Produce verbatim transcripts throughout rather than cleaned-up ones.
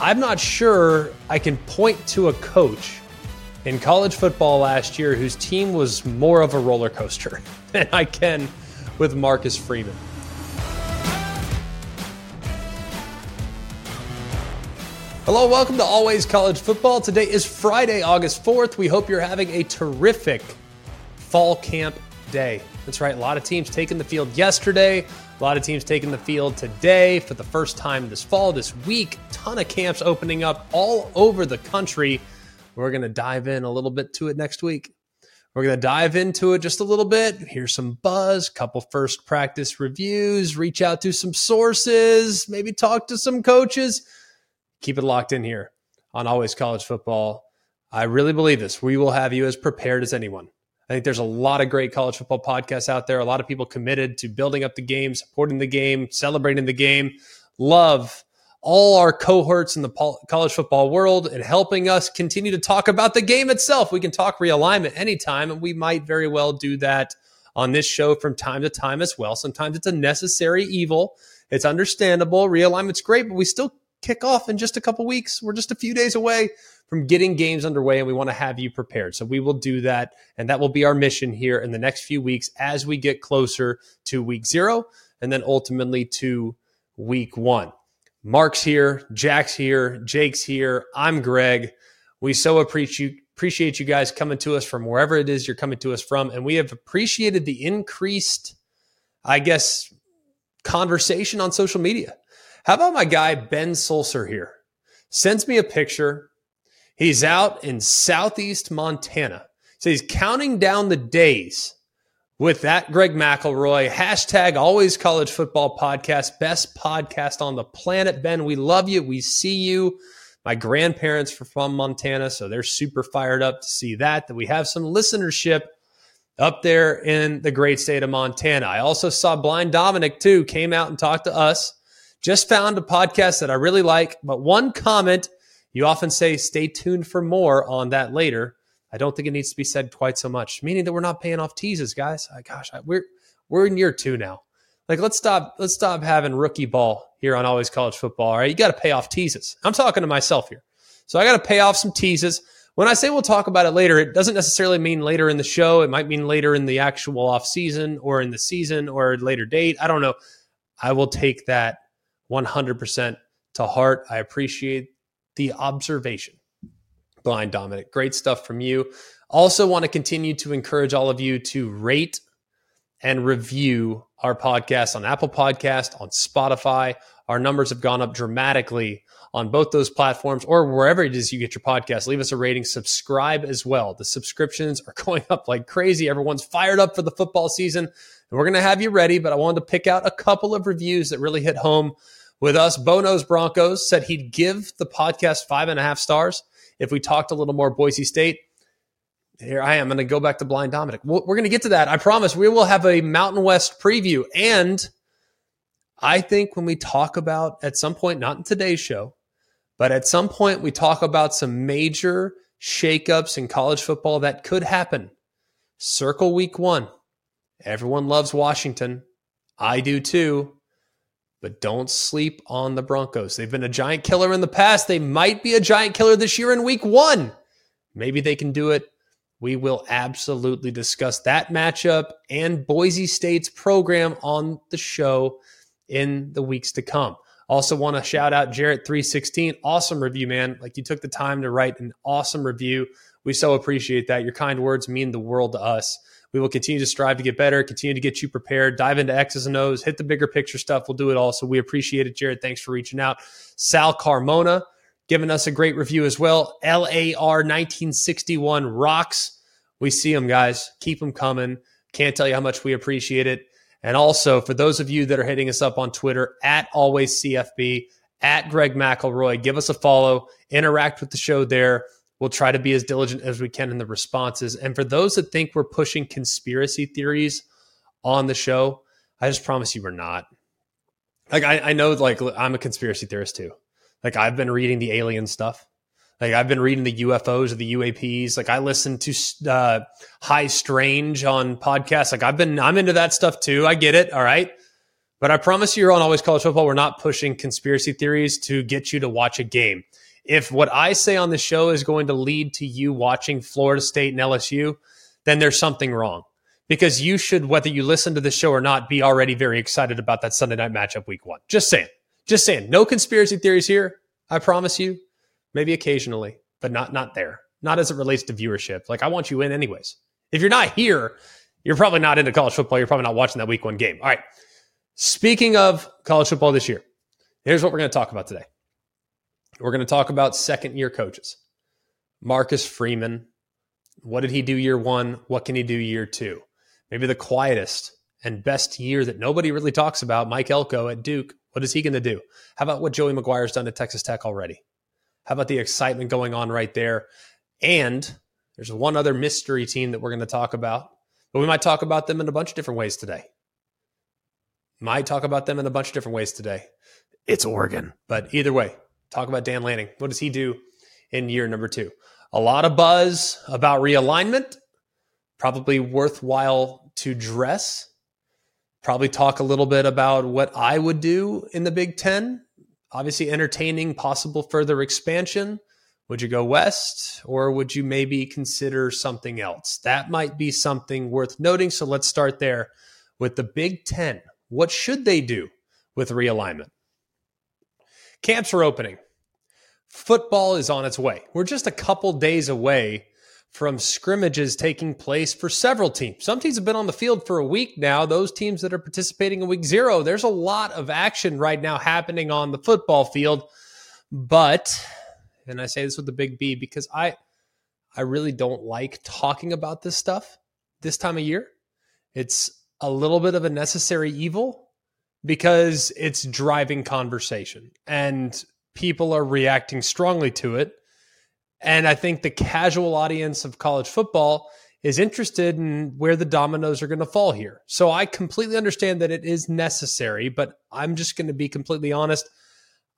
I'm not sure I can point to a coach in college football last year whose team was more of a roller coaster than I can with Marcus Freeman. Hello, welcome to Always College Football. Today is Friday, August fourth. We hope you're having a terrific fall camp day. That's right, a lot of teams taking the field yesterday. A lot of teams taking the field today for the first time this fall, this week. Ton of camps opening up all over the country. We're going to dive in a little bit to it next week. We're going to dive into it just a little bit. Here's some buzz, couple first practice reviews, reach out to some sources, maybe talk to some coaches. Keep it locked in here on Always College Football. I really believe this. We will have you as prepared as anyone. I think there's a lot of great college football podcasts out there. A lot of people committed to building up the game, supporting the game, celebrating the game. Love all our cohorts in the po- college football world and helping us continue to talk about the game itself. We can talk realignment anytime, and we might very well do that on this show from time to time as well. Sometimes it's a necessary evil. It's understandable. Realignment's great, but we still kick off in just a couple weeks. We're just a few days away from getting games underway, and we want to have you prepared. So we will do that, and that will be our mission here in the next few weeks as we get closer to week zero and then ultimately to week one. Mark's here, Jack's here, Jake's here, I'm Greg. We so appreciate appreciate you guys coming to us from wherever it is you're coming to us from, and we have appreciated the increased, I guess, conversation on social media. How about my guy, Ben Sulser here? Sends me a picture. He's out in Southeast Montana. So he's counting down the days with that Greg McElroy, hashtag Always College Football Podcast, best podcast on the planet. Ben, we love you. We see you. My grandparents are from Montana, so they're super fired up to see that, that we have some listenership up there in the great state of Montana. I also saw Blind Dominic, too, came out and talked to us. Just found a podcast that I really like, but one comment, you often say, stay tuned for more on that later. I don't think it needs to be said quite so much, meaning that we're not paying off teases, guys. I, gosh, I, we're we're in year two now. Like, let's stop let's stop having rookie ball here on Always College Football, all right? You got to pay off teases. I'm talking to myself here. So I got to pay off some teases. When I say we'll talk about it later, it doesn't necessarily mean later in the show. It might mean later in the actual off season or in the season or a later date. I don't know. I will take that one hundred percent to heart. I appreciate the observation. Blind Dominic, great stuff from you. Also want to continue to encourage all of you to rate and review our podcast on Apple Podcast, on Spotify. Our numbers have gone up dramatically on both those platforms or wherever it is you get your podcast. Leave us a rating. Subscribe as well. The subscriptions are going up like crazy. Everyone's fired up for the football season, and we're going to have you ready, but I wanted to pick out a couple of reviews that really hit home with us. Bo Nix Broncos said he'd give the podcast five and a half stars if we talked a little more Boise State. Here I am. I'm going to go back to Blind Dominic. We're going to get to that. I promise we will have a Mountain West preview. And I think when we talk about at some point, not in today's show, but at some point we talk about some major shakeups in college football that could happen. Circle week one. Everyone loves Washington. I do too. But don't sleep on the Broncos. They've been a giant killer in the past. They might be a giant killer this year in week one. Maybe they can do it. We will absolutely discuss that matchup and Boise State's program on the show in the weeks to come. Also want to shout out Jarrett three sixteen. Awesome review, man. Like, you took the time to write an awesome review. We so appreciate that. Your kind words mean the world to us. We will continue to strive to get better, continue to get you prepared, dive into X's and O's, hit the bigger picture stuff. We'll do it all. So we appreciate it, Jared. Thanks for reaching out. Sal Carmona giving us a great review as well. L A R nineteen sixty-one rocks. We see them, guys. Keep them coming. Can't tell you how much we appreciate it. And also, for those of you that are hitting us up on Twitter, at AlwaysCFB, at Greg McElroy, give us a follow. Interact with the show there. We'll try to be as diligent as we can in the responses. And for those that think we're pushing conspiracy theories on the show, I just promise you we're not. Like, I, I know, like, I'm a conspiracy theorist too. Like, I've been reading the alien stuff. Like, I've been reading the U F Os or the U A Ps. Like, I listen to uh, High Strange on podcasts. Like, I've been, I'm into that stuff too. I get it. All right. But I promise you, you're on Always College Football. We're not pushing conspiracy theories to get you to watch a game. If what I say on the show is going to lead to you watching Florida State and L S U, then there's something wrong. Because you should, whether you listen to the show or not, be already very excited about that Sunday night matchup week one. Just saying. Just saying. No conspiracy theories here. I promise you. Maybe occasionally, but not not there. Not as it relates to viewership. Like, I want you in anyways. If you're not here, you're probably not into college football. You're probably not watching that week one game. All right. Speaking of college football this year, here's what we're going to talk about today. We're going to talk about second-year coaches. Marcus Freeman. What did he do year one? What can he do year two? Maybe the quietest and best year that nobody really talks about, Mike Elko at Duke. What is he going to do? How about what Joey McGuire's done to Texas Tech already? How about the excitement going on right there? And there's one other mystery team that we're going to talk about, but we might talk about them in a bunch of different ways today. Might talk about them in a bunch of different ways today. It's Oregon. But either way, talk about Dan Lanning. What does he do in year number two? A lot of buzz about realignment. Probably worthwhile to dress. Probably talk a little bit about what I would do in the Big Ten. Obviously entertaining possible further expansion. Would you go west, or would you maybe consider something else? That might be something worth noting. So let's start there with the Big Ten. What should they do with realignment? Camps are opening. Football is on its way. We're just a couple days away from scrimmages taking place for several teams. Some teams have been on the field for a week now. Those teams that are participating in week zero, there's a lot of action right now happening on the football field. But, and I say this with a big B because I, I really don't like talking about this stuff this time of year. It's a little bit of a necessary evil because it's driving conversation and people are reacting strongly to it. And I think the casual audience of college football is interested in where the dominoes are going to fall here. So I completely understand that it is necessary, but I'm just going to be completely honest.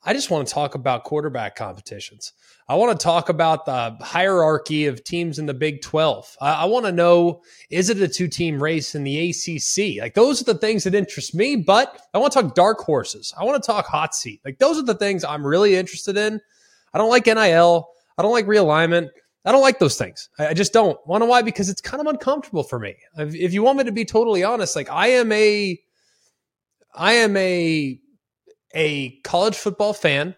I just want to talk about quarterback competitions. I want to talk about the hierarchy of teams in the Big twelve. I, I want to know, is it a two-team race in the A C C? Like, those are the things that interest me, but I want to talk dark horses. I want to talk hot seat. Like, those are the things I'm really interested in. I don't like N I L. I don't like realignment. I don't like those things. I just don't. Wanna why? Because it's kind of uncomfortable for me. If you want me to be totally honest, like I am a, I am a, a college football fan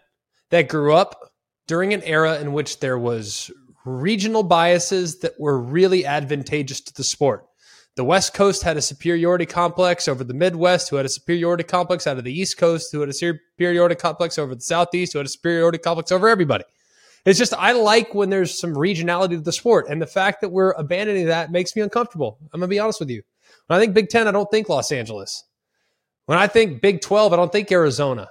that grew up during an era in which there was regional biases that were really advantageous to the sport. The West Coast had a superiority complex over the Midwest, who had a superiority complex out of the East Coast, who had a superiority complex over the Southeast, who had a superiority complex over everybody. It's just, I like when there's some regionality to the sport, and the fact that we're abandoning that makes me uncomfortable. I'm going to be honest with you. When I think Big Ten, I don't think Los Angeles. When I think Big twelve, I don't think Arizona.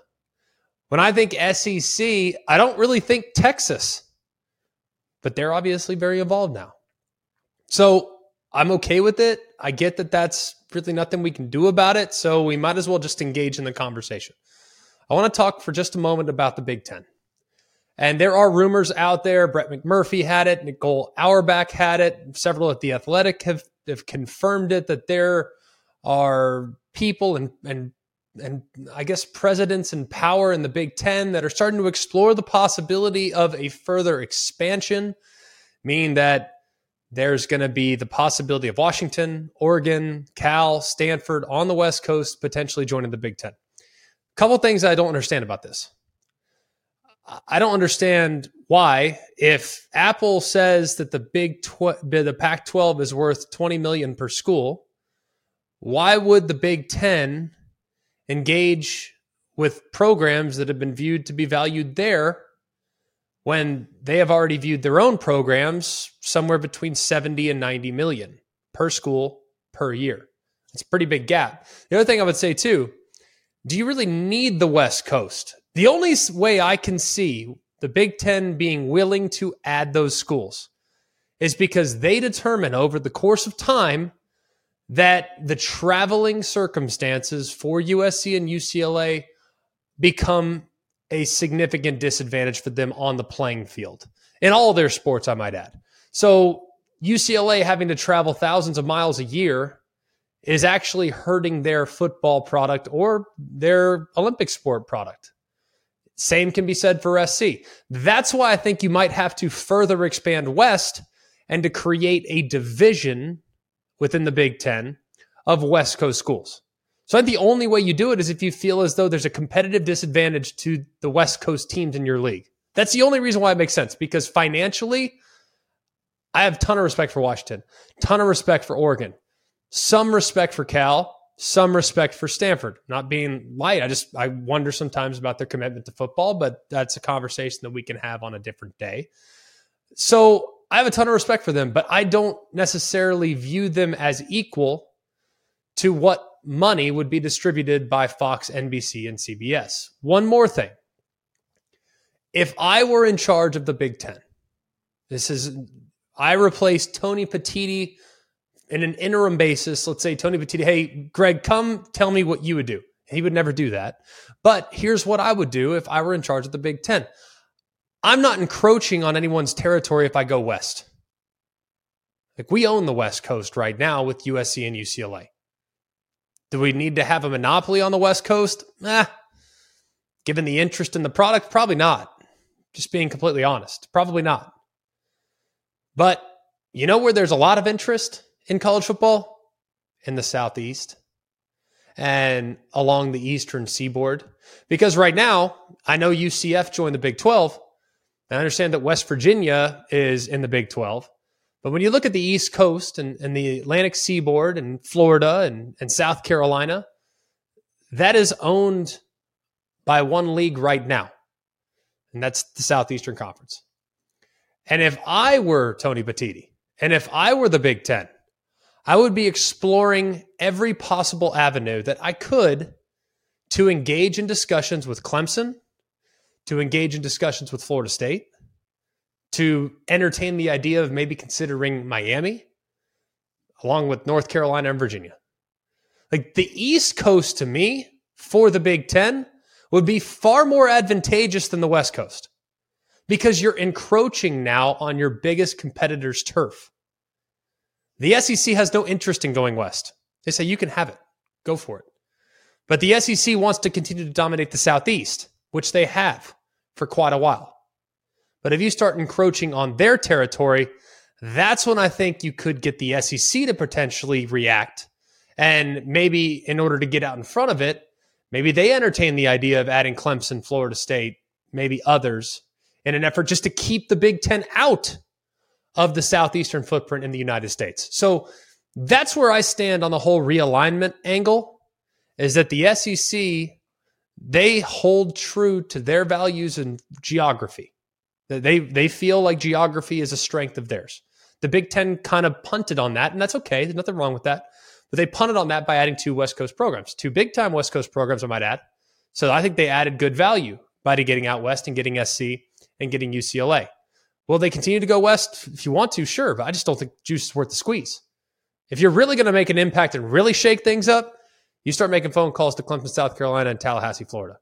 When I think S E C, I don't really think Texas. But they're obviously very involved now. So I'm okay with it. I get that that's really nothing we can do about it, so we might as well just engage in the conversation. I want to talk for just a moment about the Big Ten. And there are rumors out there. Brett McMurphy had it. Nicole Auerbach had it. Several at The Athletic have, have confirmed it, that there are people and, and, and I guess presidents in power in the Big Ten that are starting to explore the possibility of a further expansion, meaning that there's going to be the possibility of Washington, Oregon, Cal, Stanford on the West Coast potentially joining the Big Ten. A couple things I don't understand about this. I don't understand why, if Apple says that the big tw- the Pac twelve is worth twenty million dollars per school, why would the Big Ten engage with programs that have been viewed to be valued there when they have already viewed their own programs somewhere between seventy and ninety million dollars per school per year? That's a pretty big gap. The other thing I would say too, do you really need the West Coast? The only way I can see the Big Ten being willing to add those schools is because they determine over the course of time that the traveling circumstances for U S C and U C L A become a significant disadvantage for them on the playing field. In all their sports, I might add. So U C L A having to travel thousands of miles a year is actually hurting their football product or their Olympic sport product. Same can be said for S C. That's why I think you might have to further expand west and to create a division within the Big Ten of West Coast schools. So I think the only way you do it is if you feel as though there's a competitive disadvantage to the West Coast teams in your league. That's the only reason why it makes sense, because financially, I have a ton of respect for Washington, ton of respect for Oregon, some respect for Cal, some respect for Stanford. Not being light, I just I wonder sometimes about their commitment to football, but that's a conversation that we can have on a different day. So I have a ton of respect for them, but I don't necessarily view them as equal to what money would be distributed by Fox, N B C, and C B S. One more thing. If I were in charge of the Big Ten, this is, I replaced Tony Petitti in an interim basis. Let's say Tony Petitti, hey, Greg, come tell me what you would do. He would never do that. But here's what I would do if I were in charge of the Big Ten. I'm not encroaching on anyone's territory if I go west. Like, we own the West Coast right now with U S C and U C L A. Do we need to have a monopoly on the West Coast? Eh, given the interest in the product, probably not. Just being completely honest, probably not. But you know where there's a lot of interest in college football? In the Southeast and along the Eastern Seaboard. Because right now, I know U C F joined the Big twelve. I understand that West Virginia is in the Big twelve. But when you look at the East Coast and, and the Atlantic Seaboard and Florida and, and South Carolina, that is owned by one league right now. And that's the Southeastern Conference. And if I were Tony Petitti, and if I were the Big Ten, I would be exploring every possible avenue that I could to engage in discussions with Clemson, to engage in discussions with Florida State, to entertain the idea of maybe considering Miami, along with North Carolina and Virginia. Like, the East Coast to me, for the Big Ten, would be far more advantageous than the West Coast, because you're encroaching now on your biggest competitor's turf. The S E C has no interest in going west. They say, you can have it. Go for it. But the S E C wants to continue to dominate the Southeast, which they have for quite a while. But if you start encroaching on their territory, that's when I think you could get the S E C to potentially react. And maybe in order to get out in front of it, maybe they entertain the idea of adding Clemson, Florida State, maybe others, in an effort just to keep the Big Ten out of the Southeastern footprint in the United States. So that's where I stand on the whole realignment angle, is that the S E C, they hold true to their values in geography. They, they feel like geography is a strength of theirs. The Big Ten kind of punted on that, and that's okay. There's nothing wrong with that. But they punted on that by adding two West Coast programs, two big-time West Coast programs, I might add. So I think they added good value by getting out west and getting S C and getting U C L A. Will they continue to go west if you want to? Sure, but I just don't think juice is worth the squeeze. If you're really going to make an impact and really shake things up, you start making phone calls to Clemson, South Carolina, and Tallahassee, Florida.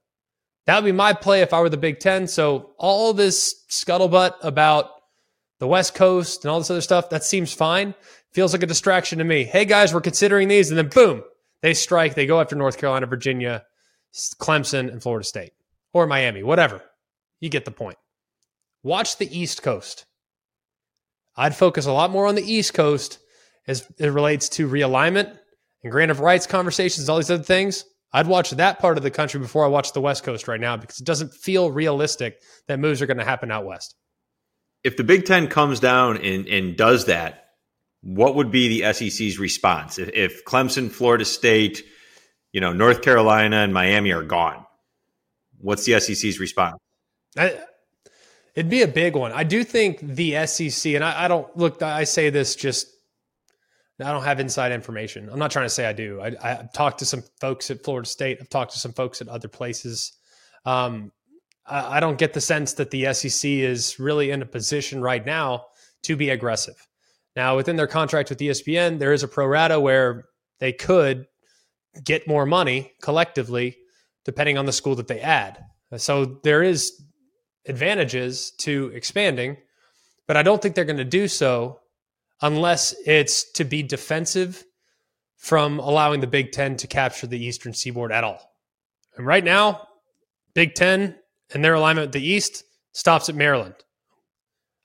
That would be my play if I were the Big Ten. So all this scuttlebutt about the West Coast and all this other stuff, that seems fine. Feels like a distraction to me. Hey, guys, we're considering these, and then boom, they strike. They go after North Carolina, Virginia, Clemson, and Florida State, or Miami, whatever. You get the point. Watch the East Coast. I'd focus a lot more on the East Coast as it relates to realignment and grant of rights conversations, all these other things. I'd watch that part of the country before I watch the West Coast right now, because it doesn't feel realistic that moves are going to happen out west. If the Big Ten comes down and, and does that, what would be the S E C's response? If, if Clemson, Florida State, you know, North Carolina, and Miami are gone, what's the S E C's response? I, It'd be a big one. I do think the S E C, and I, I don't, look, I say this just, I don't have inside information. I'm not trying to say I do. I, I've talked to some folks at Florida State. I've talked to some folks at other places. Um, I, I don't get the sense that the S E C is really in a position right now to be aggressive. Now, within their contract with E S P N, there is a pro rata where they could get more money collectively, depending on the school that they add. So there is advantages to expanding, but I don't think they're going to do so unless it's to be defensive from allowing the Big Ten to capture the Eastern Seaboard at all. And right now, Big Ten and their alignment with the East stops at Maryland.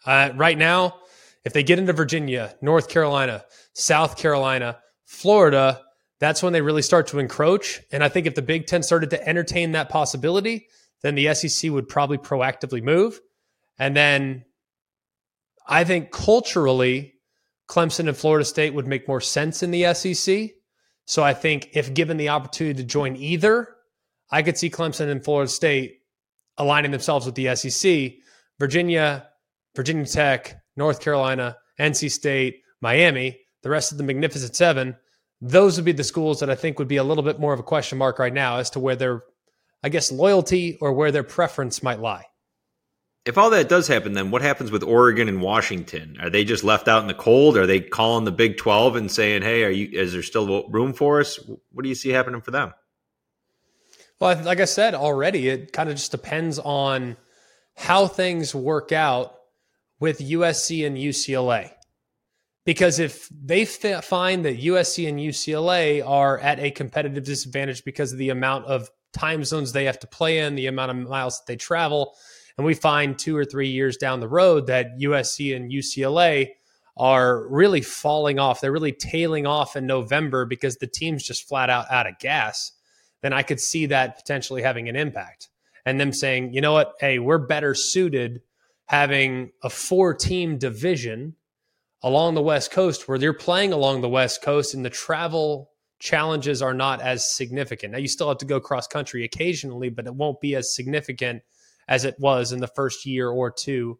Uh, right now, if they get into Virginia, North Carolina, South Carolina, Florida, that's when they really start to encroach. And I think if the Big Ten started to entertain that possibility, then the S E C would probably proactively move. And then I think culturally, Clemson and Florida State would make more sense in the S E C. So I think if given the opportunity to join either, I could see Clemson and Florida State aligning themselves with the S E C. Virginia, Virginia Tech, North Carolina, N C State, Miami, the rest of the Magnificent Seven, those would be the schools that I think would be a little bit more of a question mark right now as to where their, I guess, loyalty or where their preference might lie. If all that does happen, then what happens with Oregon and Washington? Are they just left out in the cold? Are they calling the Big twelve and saying, hey, are you? Is there still room for us? What do you see happening for them? Well, like I said already, it kind of just depends on how things work out with U S C and U C L A. Because if they f- find that U S C and U C L A are at a competitive disadvantage because of the amount of time zones they have to play in, the amount of miles that they travel, and we find two or three years down the road that U S C and U C L A are really falling off, they're really tailing off in November because the team's just flat out out of gas, then I could see that potentially having an impact. And them saying, you know what, hey, we're better suited having a four-team division along the West Coast where they're playing along the West Coast and the travel challenges are not as significant. Now, you still have to go cross-country occasionally, but it won't be as significant as it was in the first year or two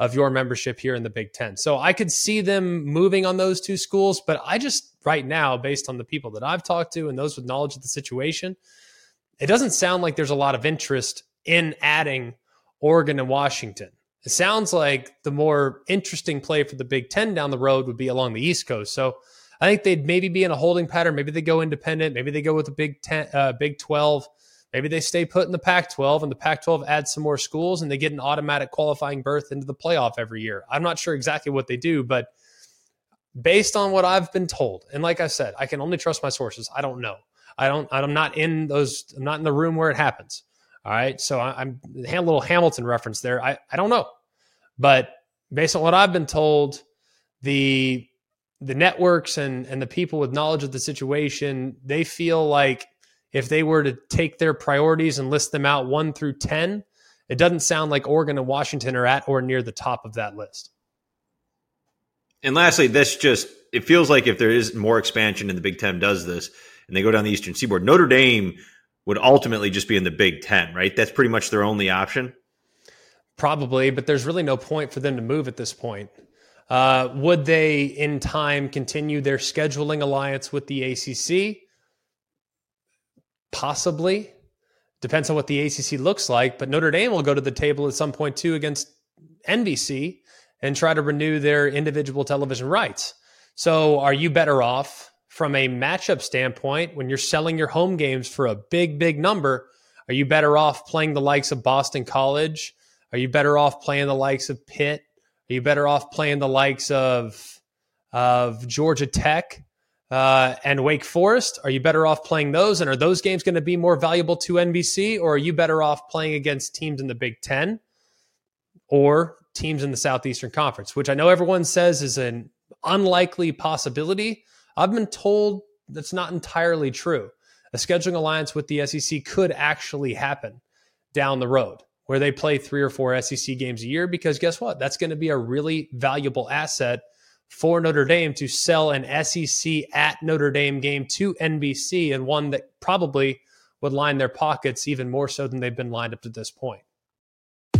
of your membership here in the Big Ten. So I could see them moving on those two schools, but I just, right now, based on the people that I've talked to and those with knowledge of the situation, it doesn't sound like there's a lot of interest in adding Oregon and Washington. It sounds like the more interesting play for the Big Ten down the road would be along the East Coast. So I think they'd maybe be in a holding pattern. Maybe they go independent. Maybe they go with the Big Ten, uh, Big twelve. Maybe they stay put in the Pac twelve and the Pac twelve adds some more schools and they get an automatic qualifying berth into the playoff every year. I'm not sure exactly what they do, but based on what I've been told, and like I said, I can only trust my sources. I don't know. I don't, I'm not in those, I'm not in the room where it happens. All right. So I, I'm a little Hamilton reference there. I, I don't know, but based on what I've been told, the, the networks and, and the people with knowledge of the situation, they feel like if they were to take their priorities and list them out one through ten, it doesn't sound like Oregon and Washington are at or near the top of that list. And lastly, this just, it feels like if there is more expansion and the Big Ten does this and they go down the Eastern Seaboard, Notre Dame would ultimately just be in the Big Ten, right? That's pretty much their only option. Probably, but there's really no point for them to move at this point. Uh, would they in time continue their scheduling alliance with the A C C? Possibly. Depends on what the A C C looks like, but Notre Dame will go to the table at some point too against N B C and try to renew their individual television rights. So are you better off from a matchup standpoint when you're selling your home games for a big, big number? Are you better off playing the likes of Boston College? Are you better off playing the likes of Pitt? Are you better off playing the likes of, of Georgia Tech? Uh, and Wake Forest, are you better off playing those? And are those games going to be more valuable to N B C? Or are you better off playing against teams in the Big Ten or teams in the Southeastern Conference, which I know everyone says is an unlikely possibility? I've been told that's not entirely true. A scheduling alliance with the S E C could actually happen down the road where they play three or four S E C games a year, because guess what? That's going to be a really valuable asset for Notre Dame to sell an S E C at Notre Dame game to N B C, and one that probably would line their pockets even more so than they've been lined up to this point.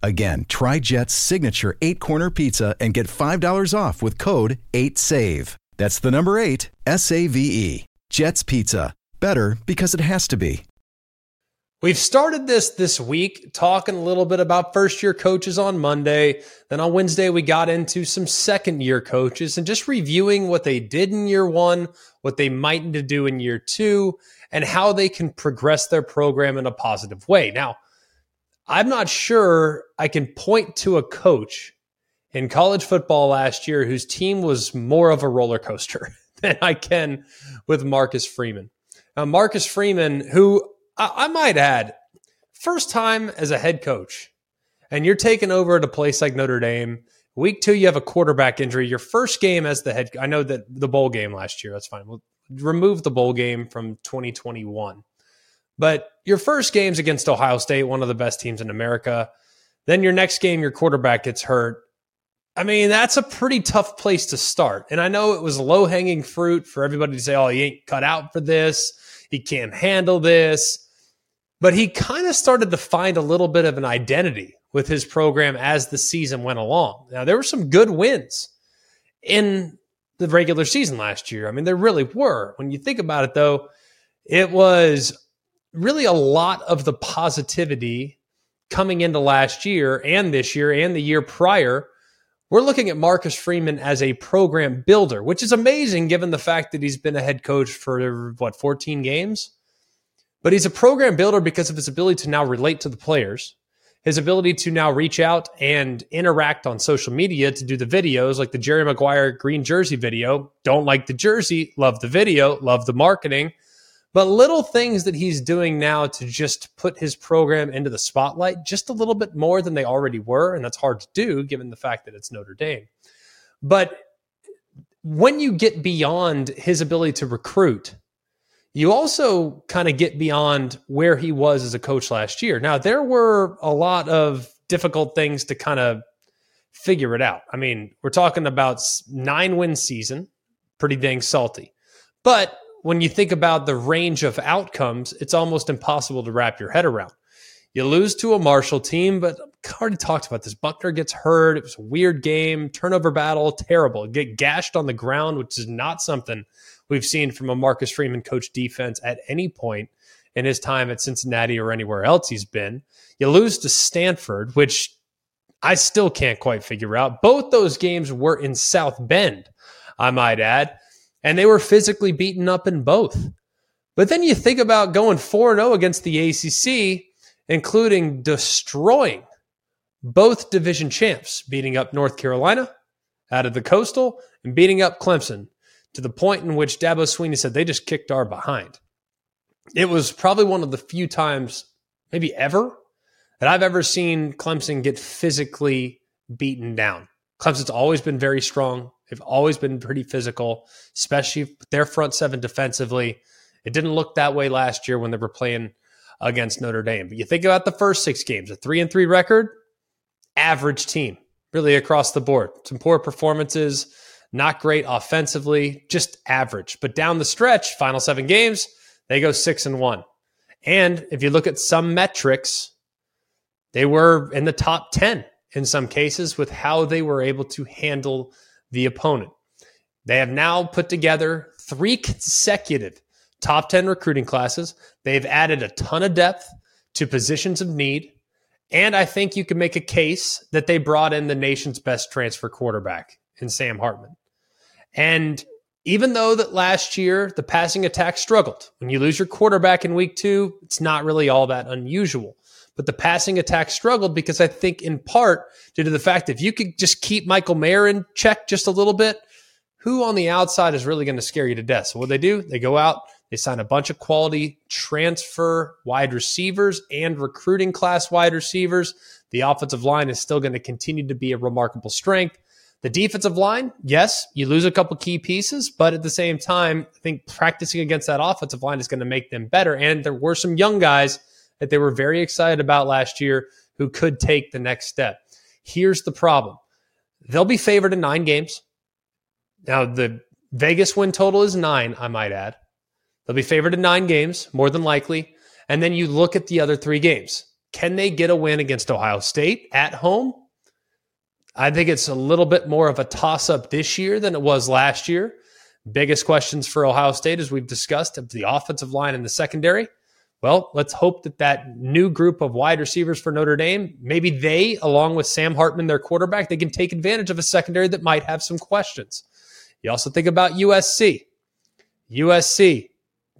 Again, try Jet's signature eight-corner pizza and get five dollars off with code eight save. That's the number eight, S A V E. Jet's Pizza. Better because it has to be. We've started this this week talking a little bit about first-year coaches on Monday. Then on Wednesday, we got into some second-year coaches and just reviewing what they did in year one, what they might need to do in year two, and how they can progress their program in a positive way. Now, I'm not sure I can point to a coach in college football last year whose team was more of a roller coaster than I can with Marcus Freeman. Now, Marcus Freeman, who I, I might add, first time as a head coach, and you're taking over at a place like Notre Dame. Week two, you have a quarterback injury. Your first game as the head, I know that the bowl game last year, that's fine. We'll remove the bowl game from twenty twenty-one. But your first game's against Ohio State, one of the best teams in America. Then your next game, your quarterback gets hurt. I mean, that's a pretty tough place to start. And I know it was low-hanging fruit for everybody to say, oh, he ain't cut out for this. He can't handle this. But he kind of started to find a little bit of an identity with his program as the season went along. Now, there were some good wins in the regular season last year. I mean, there really were. When you think about it, though, it was really a lot of the positivity coming into last year and this year and the year prior. We're looking at Marcus Freeman as a program builder, which is amazing given the fact that he's been a head coach for, what, fourteen games? But he's a program builder because of his ability to now relate to the players, his ability to now reach out and interact on social media to do the videos, like the Jerry Maguire green jersey video. Don't like the jersey, love the video, love the marketing. But little things that he's doing now to just put his program into the spotlight just a little bit more than they already were, and that's hard to do given the fact that it's Notre Dame. But when you get beyond his ability to recruit, you also kind of get beyond where he was as a coach last year. Now, there were a lot of difficult things to kind of figure it out. I mean, we're talking about nine-win season, pretty dang salty. But when you think about the range of outcomes, it's almost impossible to wrap your head around. You lose to a Marshall team, but I already talked about this. Buckner gets hurt. It was a weird game. Turnover battle, terrible. Get gashed on the ground, which is not something we've seen from a Marcus Freeman coach defense at any point in his time at Cincinnati or anywhere else he's been. You lose to Stanford, which I still can't quite figure out. Both those games were in South Bend, I might add. And they were physically beaten up in both. But then you think about going four and oh against the A C C, including destroying both division champs, beating up North Carolina out of the Coastal and beating up Clemson to the point in which Dabo Sweeney said they just kicked our behind. It was probably one of the few times, maybe ever, that I've ever seen Clemson get physically beaten down. Clemson's always been very strong. They've always been pretty physical, especially their front seven defensively. It didn't look that way last year when they were playing against Notre Dame. But you think about the first six games, a three and three record, average team, really across the board. Some poor performances, not great offensively, just average. But down the stretch, final seven games, they go six and one. And if you look at some metrics, they were in the top ten in some cases with how they were able to handle the opponent. They have now put together three consecutive top ten recruiting classes. They've added a ton of depth to positions of need. And I think you can make a case that they brought in the nation's best transfer quarterback in Sam Hartman. And even though that last year the passing attack struggled, when you lose your quarterback in week two, it's not really all that unusual. But the passing attack struggled because I think in part due to the fact that if you could just keep Michael Mayer in check just a little bit, who on the outside is really going to scare you to death? So what they do, they go out, they sign a bunch of quality transfer wide receivers and recruiting class wide receivers. The offensive line is still going to continue to be a remarkable strength. The defensive line, yes, you lose a couple key pieces, but at the same time, I think practicing against that offensive line is going to make them better. And there were some young guys that they were very excited about last year who could take the next step. Here's the problem. They'll be favored in nine games. Now, the Vegas win total is nine, I might add. They'll be favored in nine games, more than likely. And then you look at the other three games. Can they get a win against Ohio State at home? I think it's a little bit more of a toss-up this year than it was last year. Biggest questions for Ohio State, as we've discussed, of the offensive line and the secondary. Well, let's hope that that new group of wide receivers for Notre Dame, maybe they, along with Sam Hartman, their quarterback, they can take advantage of a secondary that might have some questions. You also think about U S C. U S C,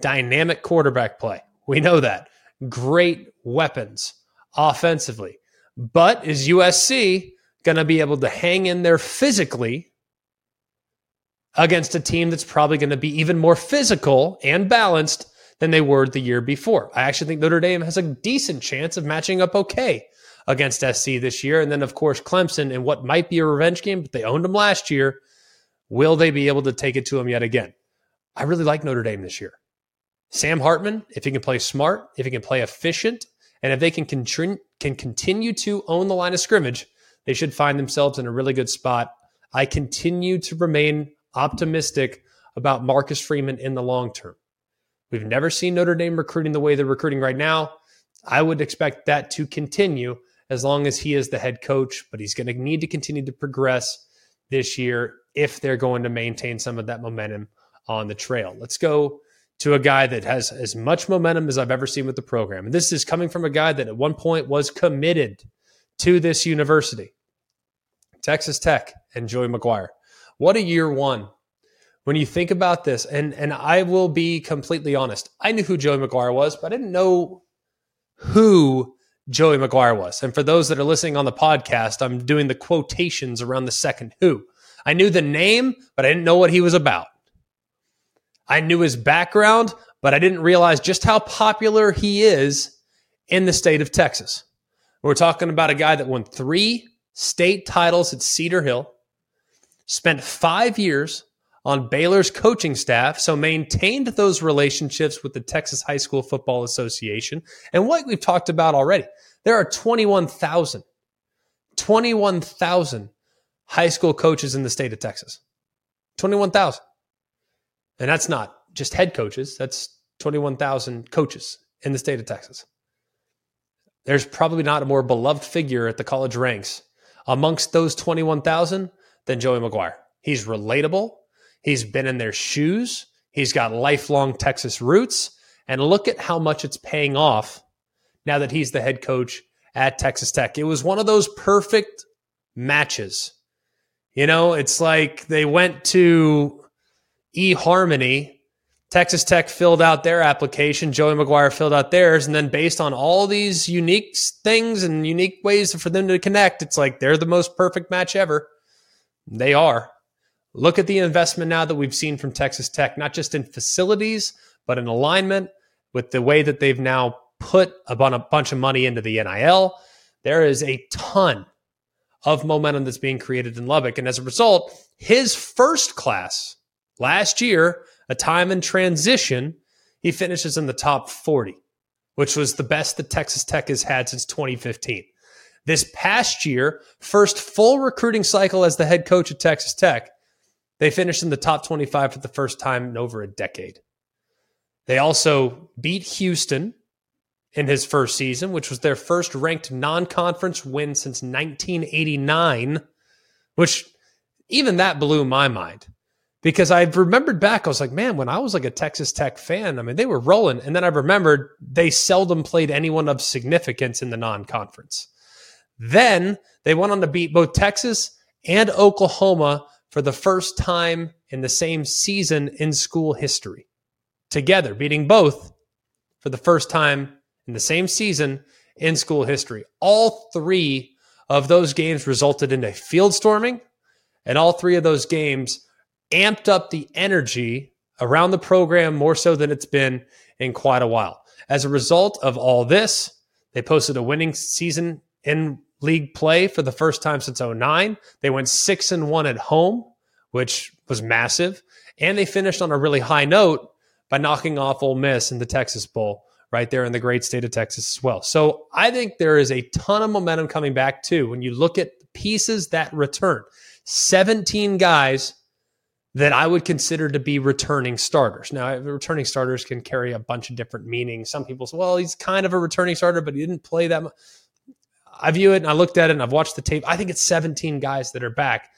dynamic quarterback play. We know that. Great weapons offensively. But is U S C going to be able to hang in there physically against a team that's probably going to be even more physical and balanced than they were the year before? I actually think Notre Dame has a decent chance of matching up okay against S C this year. And then, of course, Clemson in what might be a revenge game, but they owned them last year. Will they be able to take it to them yet again? I really like Notre Dame this year. Sam Hartman, if he can play smart, if he can play efficient, and if they can, contri- can continue to own the line of scrimmage, they should find themselves in a really good spot. I continue to remain optimistic about Marcus Freeman in the long term. We've never seen Notre Dame recruiting the way they're recruiting right now. I would expect that to continue as long as he is the head coach, but he's going to need to continue to progress this year if they're going to maintain some of that momentum on the trail. Let's go to a guy that has as much momentum as I've ever seen with the program. And this is coming from a guy that at one point was committed to this university, Texas Tech and Joey McGuire. What a year one. When you think about this, and, and I will be completely honest, I knew who Joey McGuire was, but I didn't know who Joey McGuire was. And for those that are listening on the podcast, I'm doing the quotations around the second who. I knew the name, but I didn't know what he was about. I knew his background, but I didn't realize just how popular he is in the state of Texas. We're talking about a guy that won three state titles at Cedar Hill, spent five years on Baylor's coaching staff, so maintained those relationships with the Texas High School Football Association. And what we've talked about already, there are twenty-one thousand high school coaches in the state of Texas. twenty-one thousand. And that's not just head coaches. That's twenty-one thousand coaches in the state of Texas. There's probably not a more beloved figure at the college ranks amongst those twenty-one thousand than Joey McGuire. He's relatable. He's been in their shoes. He's got lifelong Texas roots. And look at how much it's paying off now that he's the head coach at Texas Tech. It was one of those perfect matches. You know, it's like they went to eHarmony. Texas Tech filled out their application. Joey McGuire filled out theirs. And then based on all these unique things and unique ways for them to connect, it's like they're the most perfect match ever. They are. Look at the investment now that we've seen from Texas Tech, not just in facilities, but in alignment with the way that they've now put a bunch of money into the N I L. There is a ton of momentum that's being created in Lubbock. And as a result, his first class last year, a time in transition, he finishes in the top forty, which was the best that Texas Tech has had since twenty fifteen. This past year, first full recruiting cycle as the head coach of Texas Tech, they finished in the top twenty-five for the first time in over a decade. They also beat Houston in his first season, which was their first ranked non-conference win since nineteen eighty-nine, which even that blew my mind. Because I remembered back, I was like, man, when I was like a Texas Tech fan, I mean, they were rolling. And then I remembered they seldom played anyone of significance in the non-conference. Then they went on to beat both Texas and Oklahoma for the first time in the same season in school history. Together, beating both for the first time in the same season in school history. All three of those games resulted in a field storming, and all three of those games amped up the energy around the program more so than it's been in quite a while. As a result of all this, they posted a winning season in league play for the first time since oh nine. They went six and one at home, which was massive. And they finished on a really high note by knocking off Ole Miss in the Texas Bowl right there in the great state of Texas as well. So I think there is a ton of momentum coming back too. When you look at the pieces that return, seventeen guys that I would consider to be returning starters. Now, returning starters can carry a bunch of different meanings. Some people say, well, he's kind of a returning starter, but he didn't play that much. I view it and I looked at it and I've watched the tape. I think it's seventeen guys that are back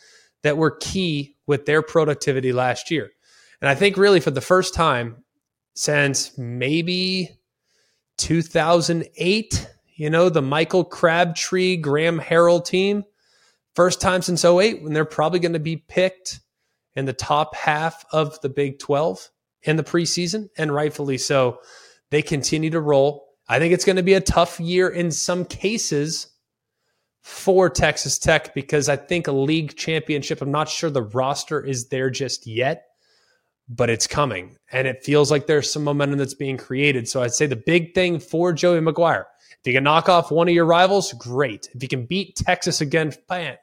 that were key with their productivity last year. And I think really for the first time since maybe two thousand eight, you know, the Michael Crabtree, Graham Harrell team, first time since oh eight when they're probably going to be picked in the top half of the Big twelve in the preseason, and rightfully so. They continue to roll. I think it's going to be a tough year in some cases for Texas Tech because I think a league championship, I'm not sure the roster is there just yet, but it's coming, and it feels like there's some momentum that's being created. So I'd say the big thing for Joey McGuire, if you can knock off one of your rivals, great. If you can beat Texas again,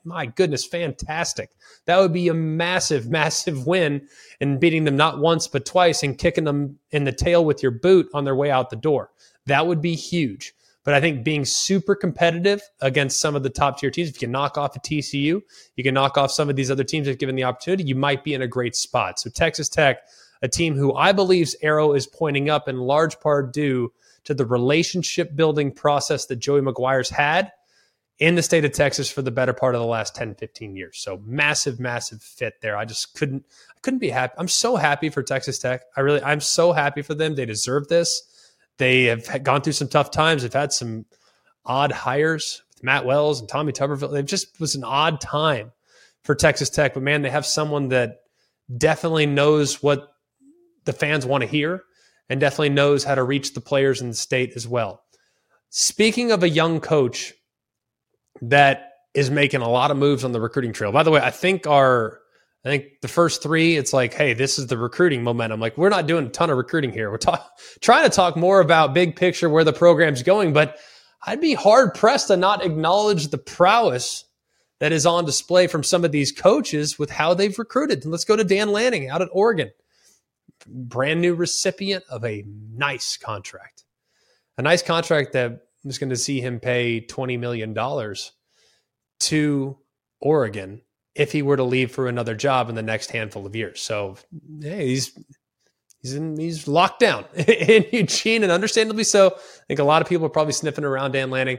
my goodness, fantastic. That would be a massive, massive win, and beating them not once but twice and kicking them in the tail with your boot on their way out the door. That would be huge. But I think being super competitive against some of the top-tier teams, if you can knock off a T C U, you can knock off some of these other teams if given the opportunity, you might be in a great spot. So Texas Tech, a team who I believe's arrow is pointing up in large part due to the relationship-building process that Joey McGuire's had in the state of Texas for the better part of the last ten, fifteen years. So massive, massive fit there. I just couldn't I couldn't be happy. I'm so happy for Texas Tech. I really, I'm so happy for them. They deserve this. They have gone through some tough times. They've had some odd hires with Matt Wells and Tommy Tuberville. It just was an odd time for Texas Tech. But, man, they have someone that definitely knows what the fans want to hear and definitely knows how to reach the players in the state as well. Speaking of a young coach that is making a lot of moves on the recruiting trail. By the way, I think our I think the first three, it's like, hey, this is the recruiting momentum. Like, we're not doing a ton of recruiting here. We're ta- trying to talk more about big picture, where the program's going, but I'd be hard pressed to not acknowledge the prowess that is on display from some of these coaches with how they've recruited. And let's go to Dan Lanning out at Oregon, brand new recipient of a nice contract, a nice contract that is going to see him pay twenty million dollars to Oregon if he were to leave for another job in the next handful of years. So hey, he's he's in, he's locked down in Eugene, and understandably so. I think a lot of people are probably sniffing around Dan Lanning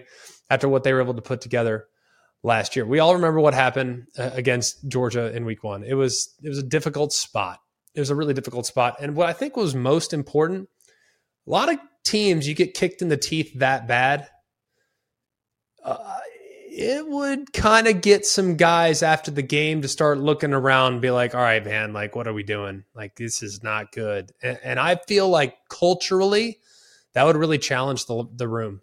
after what they were able to put together last year. We all remember what happened uh, against Georgia in week one. It was it was a difficult spot. It was a really difficult spot. And what I think was most important, a lot of teams, you get kicked in the teeth that bad, Uh, it would kind of get some guys after the game to start looking around and be like, all right, man, like, what are we doing? Like, this is not good. And, and I feel like culturally that would really challenge the, the room.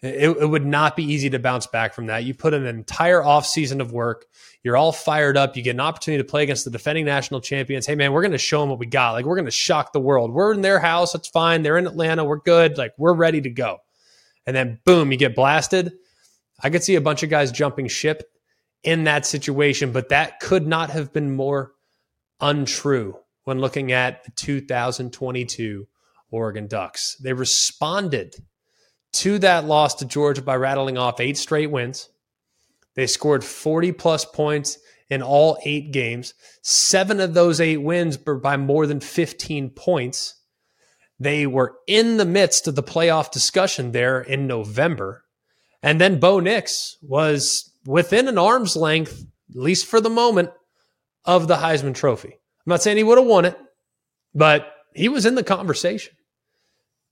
It, it would not be easy to bounce back from that. You put an entire off season of work. You're all fired up. You get an opportunity to play against the defending national champions. Hey, man, we're going to show them what we got. Like, we're going to shock the world. We're in their house. It's fine. They're in Atlanta. We're good. Like, we're ready to go. And then boom, you get blasted. I could see a bunch of guys jumping ship in that situation, but that could not have been more untrue when looking at the two thousand twenty-two Oregon Ducks. They responded to that loss to Georgia by rattling off eight straight wins. They scored forty-plus points in all eight games. Seven of those eight wins were by more than fifteen points. They were in the midst of the playoff discussion there in November. And then Bo Nix was within an arm's length, at least for the moment, of the Heisman Trophy. I'm not saying he would have won it, but he was in the conversation.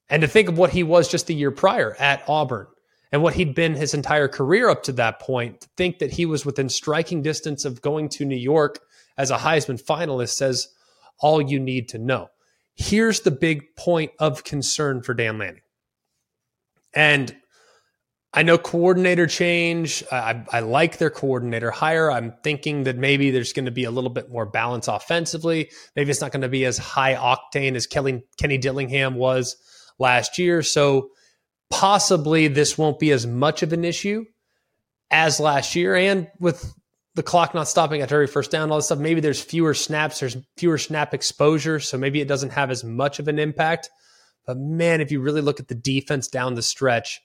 And to think of what he was just the year prior at Auburn and what he'd been his entire career up to that point, to think that he was within striking distance of going to New York as a Heisman finalist says all you need to know. Here's the big point of concern for Dan Lanning. And I know coordinator change. I, I like their coordinator hire. I'm thinking that maybe there's going to be a little bit more balance offensively. Maybe it's not going to be as high octane as Kelly, Kenny Dillingham was last year. So possibly this won't be as much of an issue as last year. And with the clock not stopping at every first down, all this stuff, maybe there's fewer snaps, there's fewer snap exposure. So maybe it doesn't have as much of an impact. But man, if you really look at the defense down the stretch,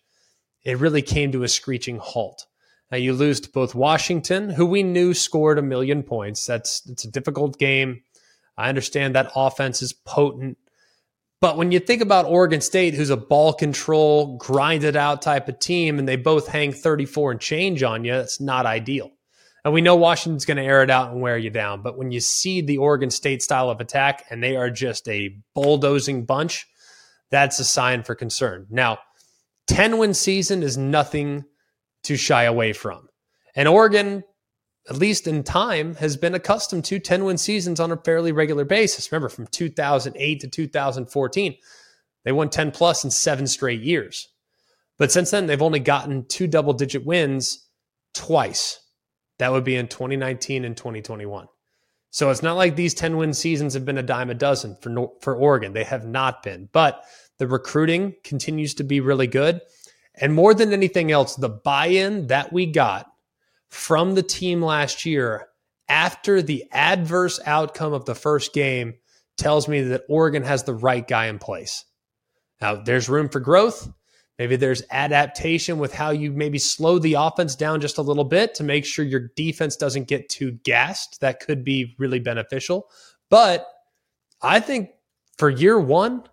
it really came to a screeching halt. Now you lose to both Washington, who we knew scored a million points. That's it's a difficult game. I understand that offense is potent. But when you think about Oregon State, who's a ball control, grinded out type of team, and they both hang thirty-four and change on you, that's not ideal. And we know Washington's going to air it out and wear you down. But when you see the Oregon State style of attack and they are just a bulldozing bunch, that's a sign for concern. Now, ten-win season is nothing to shy away from. And Oregon, at least in time, has been accustomed to ten-win seasons on a fairly regular basis. Remember, from two thousand eight to two thousand fourteen, they won ten-plus in seven straight years. But since then, they've only gotten two double-digit wins twice. That would be in twenty nineteen and twenty twenty-one. So it's not like these ten-win seasons have been a dime a dozen for, for Oregon. They have not been. But the recruiting continues to be really good. And more than anything else, the buy-in that we got from the team last year after the adverse outcome of the first game tells me that Oregon has the right guy in place. Now, there's room for growth. Maybe there's adaptation with how you maybe slow the offense down just a little bit to make sure your defense doesn't get too gassed. That could be really beneficial. But I think for year one,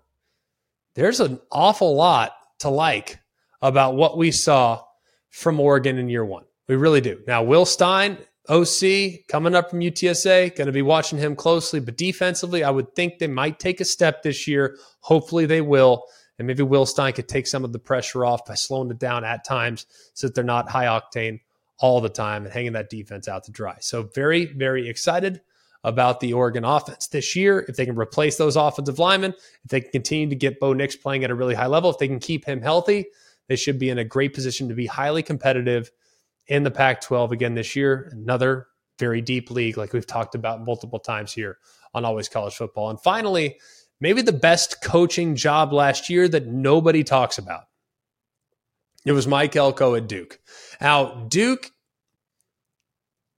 there's an awful lot to like about what we saw from Oregon in year one. We really do. Now, Will Stein, O C, coming up from U T S A, going to be watching him closely. But defensively, I would think they might take a step this year. Hopefully they will. And maybe Will Stein could take some of the pressure off by slowing it down at times so that they're not high octane all the time and hanging that defense out to dry. So very, very excited about the Oregon offense this year. If they can replace those offensive linemen, if they can continue to get Bo Nix playing at a really high level, if they can keep him healthy, they should be in a great position to be highly competitive in the Pac twelve again this year. Another very deep league like we've talked about multiple times here on Always College Football. And finally, maybe the best coaching job last year that nobody talks about. It was Mike Elko at Duke. Now, Duke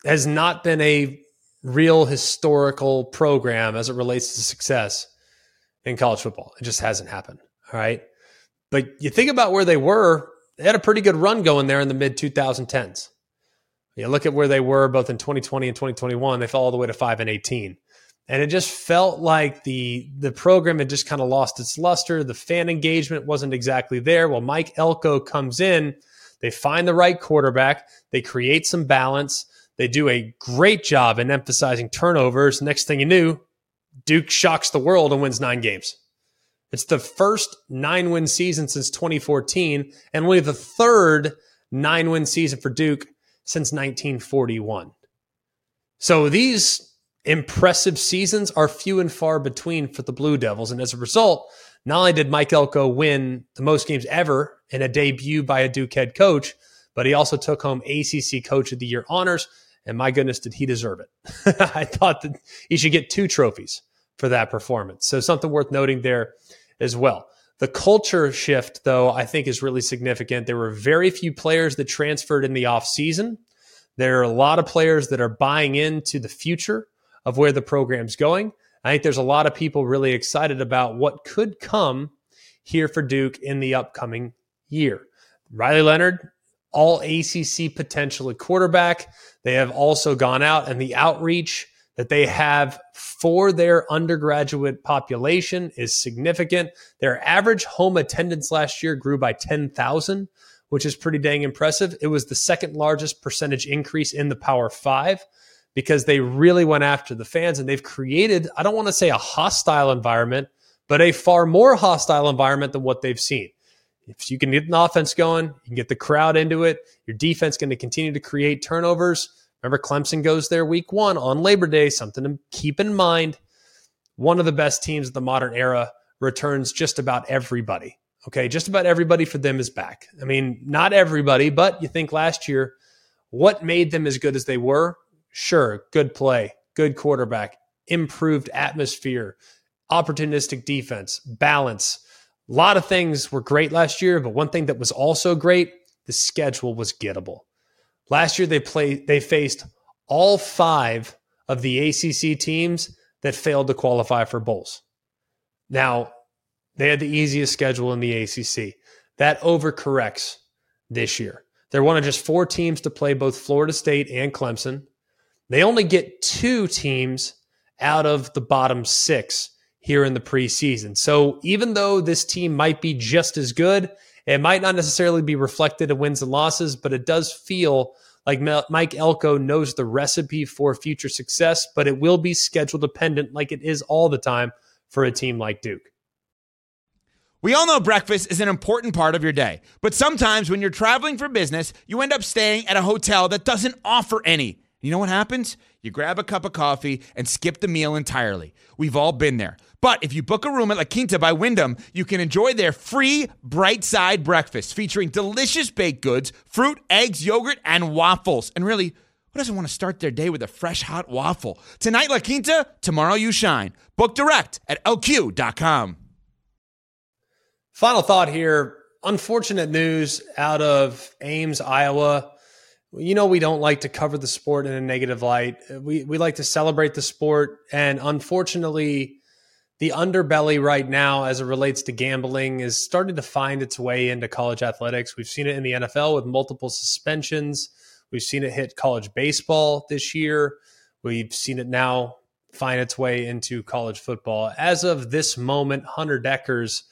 has not been a real historical program as it relates to success in college football. It just hasn't happened. All right. But you think about where they were, they had a pretty good run going there in the mid twenty tens. You look at where they were both in twenty twenty and twenty twenty-one, they fell all the way to five and eighteen. And it just felt like the, the program had just kind of lost its luster. The fan engagement wasn't exactly there. Well, Mike Elko comes in, they find the right quarterback, they create some balance. They do a great job in emphasizing turnovers. Next thing you knew, Duke shocks the world and wins nine games. It's the first nine-win season since twenty fourteen and only the third nine-win season for Duke since nineteen forty-one. So these impressive seasons are few and far between for the Blue Devils. And as a result, not only did Mike Elko win the most games ever in a debut by a Duke head coach, but he also took home A C C Coach of the Year honors. And my goodness, did he deserve it? I thought that he should get two trophies for that performance. So something worth noting there as well. The culture shift, though, I think is really significant. There were very few players that transferred in the offseason. There are a lot of players that are buying into the future of where the program's going. I think there's a lot of people really excited about what could come here for Duke in the upcoming year. Riley Leonard, all A C C potential at quarterback. They have also gone out, and the outreach that they have for their undergraduate population is significant. Their average home attendance last year grew by ten thousand, which is pretty dang impressive. It was the second largest percentage increase in the Power Five because they really went after the fans, and they've created, I don't want to say a hostile environment, but a far more hostile environment than what they've seen. If you can get an offense going, you can get the crowd into it. Your defense is going to continue to create turnovers. Remember, Clemson goes there week one on Labor Day, something to keep in mind. One of the best teams of the modern era returns just about everybody. Okay, just about everybody for them is back. I mean, not everybody, but you think last year, what made them as good as they were? Sure, good play, good quarterback, improved atmosphere, opportunistic defense, balance. A lot of things were great last year, but one thing that was also great, the schedule was gettable. Last year, they played, they faced all five of the A C C teams that failed to qualify for bowls. Now, they had the easiest schedule in the A C C. That overcorrects this year. They're one of just four teams to play both Florida State and Clemson. They only get two teams out of the bottom six here in the preseason. So even though this team might be just as good, it might not necessarily be reflected in wins and losses, but it does feel like Mike Elko knows the recipe for future success, but it will be schedule dependent like it is all the time for a team like Duke. We all know breakfast is an important part of your day, but sometimes when you're traveling for business, you end up staying at a hotel that doesn't offer any. You know what happens? You grab a cup of coffee and skip the meal entirely. We've all been there. But if you book a room at La Quinta by Wyndham, you can enjoy their free Bright Side breakfast featuring delicious baked goods, fruit, eggs, yogurt, and waffles. And really, who doesn't want to start their day with a fresh, hot waffle? Tonight, La Quinta, tomorrow you shine. Book direct at L Q dot com. Final thought here. Unfortunate news out of Ames, Iowa. You know, we don't like to cover the sport in a negative light. We we like to celebrate the sport. And unfortunately, the underbelly right now as it relates to gambling is starting to find its way into college athletics. We've seen it in the N F L with multiple suspensions. We've seen it hit college baseball this year. We've seen it now find its way into college football. As of this moment, Hunter Deckers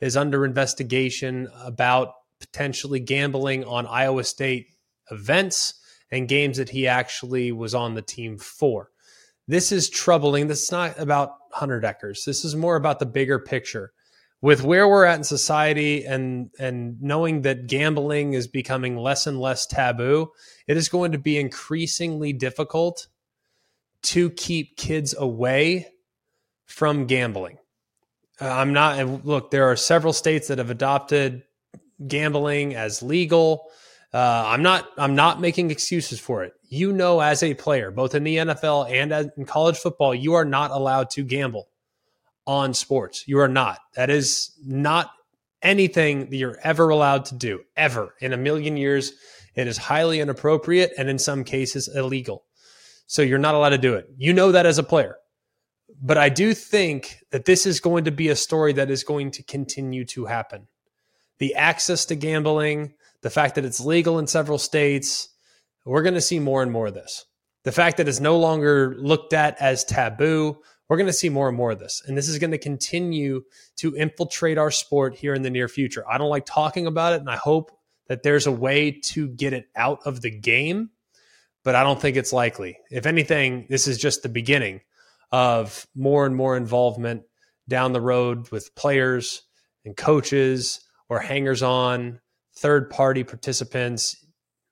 is under investigation about potentially gambling on Iowa State events and games that he actually was on the team for. This is troubling. This is not about Hunter Deckers. This is more about the bigger picture. With where we're at in society and, and knowing that gambling is becoming less and less taboo, it is going to be increasingly difficult to keep kids away from gambling. Uh, I'm not, look, there are several states that have adopted gambling as legal. Uh, I'm not I'm not making excuses for it. You know, as a player, both in the N F L and as in college football, you are not allowed to gamble on sports. You are not. That is not anything that you're ever allowed to do, ever. In a million years, it is highly inappropriate and in some cases illegal. So you're not allowed to do it. You know that as a player. But I do think that this is going to be a story that is going to continue to happen. The access to gambling, the fact that it's legal in several states, we're going to see more and more of this. The fact that it's no longer looked at as taboo, we're going to see more and more of this. And this is going to continue to infiltrate our sport here in the near future. I don't like talking about it, and I hope that there's a way to get it out of the game, but I don't think it's likely. If anything, this is just the beginning of more and more involvement down the road with players and coaches or hangers-on, third-party participants,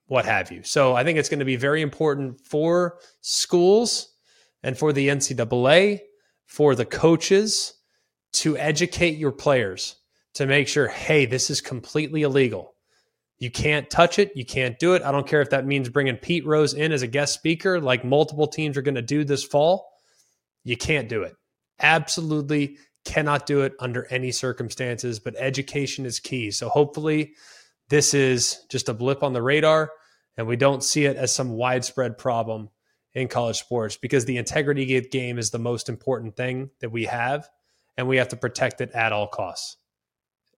what have you. So I think it's going to be very important for schools and for the N C double A, for the coaches to educate your players to make sure, hey, this is completely illegal. You can't touch it. You can't do it. I don't care if that means bringing Pete Rose in as a guest speaker, like multiple teams are going to do this fall. You can't do it. Absolutely cannot do it under any circumstances, but education is key. So hopefully this is just a blip on the radar, and we don't see it as some widespread problem in college sports because the integrity of the game is the most important thing that we have, and we have to protect it at all costs.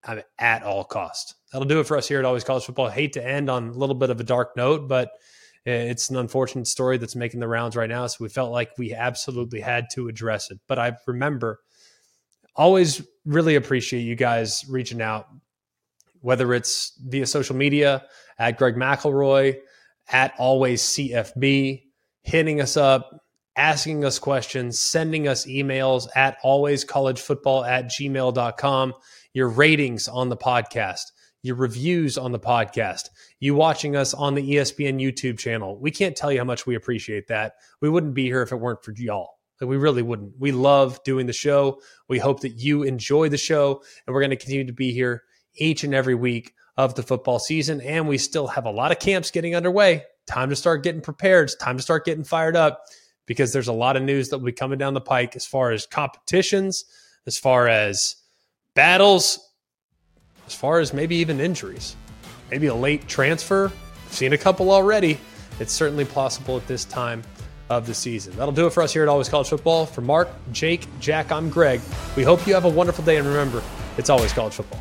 I mean, at all costs. That'll do it for us here at Always College Football. I hate to end on a little bit of a dark note, but it's an unfortunate story that's making the rounds right now, so we felt like we absolutely had to address it. But I remember, always really appreciate you guys reaching out, whether it's via social media, at Greg McElroy, at Always C F B, hitting us up, asking us questions, sending us emails at always college football at gmail dot com, your ratings on the podcast, your reviews on the podcast, you watching us on the E S P N YouTube channel. We can't tell you how much we appreciate that. We wouldn't be here if it weren't for y'all. Like, we really wouldn't. We love doing the show. We hope that you enjoy the show, and we're going to continue to be here each and every week of the football season. And we still have a lot of camps getting underway. Time to start getting prepared. It's time to start getting fired up, because there's a lot of news that will be coming down the pike as far as competitions, as far as battles, as far as maybe even injuries, maybe a late transfer. I've seen a couple already. It's certainly possible at this time of the season. That'll do it for us here at Always College Football. For Mark, Jake, Jack, I'm Greg. We hope you have a wonderful day, and remember, it's Always College Football.